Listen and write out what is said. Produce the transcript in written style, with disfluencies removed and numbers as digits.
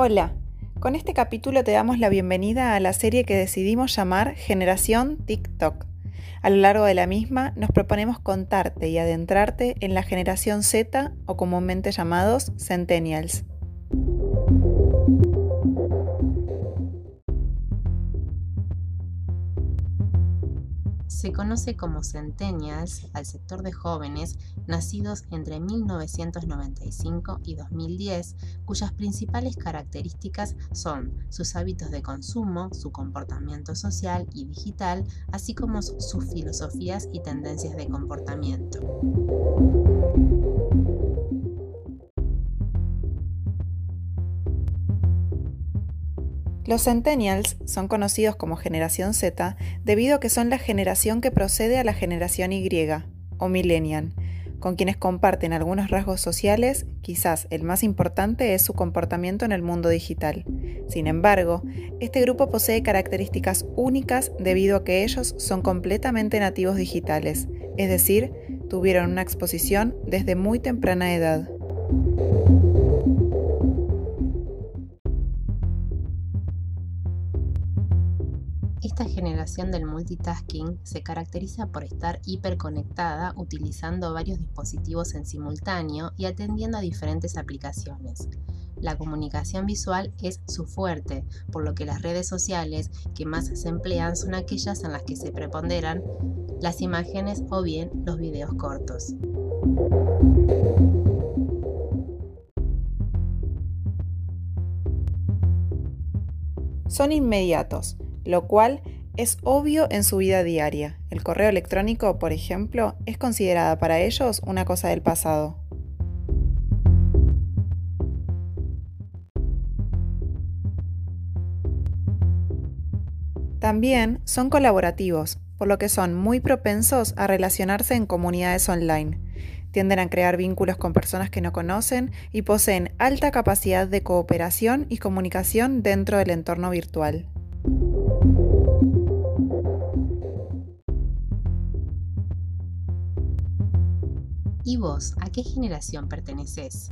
Hola, con este capítulo te damos la bienvenida a la serie que decidimos llamar Generación TikTok. A lo largo de la misma nos proponemos contarte y adentrarte en la generación Z o comúnmente llamados Centennials. Se conoce como Centennials al sector de jóvenes nacidos entre 1995 y 2010, cuyas principales características son sus hábitos de consumo, su comportamiento social y digital, así como sus filosofías y tendencias de comportamiento. Los Centennials son conocidos como Generación Z debido a que son la generación que procede a la generación Y, o Millennial, con quienes comparten algunos rasgos sociales, quizás el más importante es su comportamiento en el mundo digital. Sin embargo, este grupo posee características únicas debido a que ellos son completamente nativos digitales, es decir, tuvieron una exposición desde muy temprana edad. Esta generación del multitasking se caracteriza por estar hiperconectada utilizando varios dispositivos en simultáneo y atendiendo a diferentes aplicaciones. La comunicación visual es su fuerte, por lo que las redes sociales que más se emplean son aquellas en las que se preponderan las imágenes o bien los videos cortos. Son inmediatos, lo cual es obvio en su vida diaria. El correo electrónico, por ejemplo, es considerada para ellos una cosa del pasado. También son colaborativos, por lo que son muy propensos a relacionarse en comunidades online. Tienden a crear vínculos con personas que no conocen y poseen alta capacidad de cooperación y comunicación dentro del entorno virtual. ¿Y vos, a qué generación pertenecés?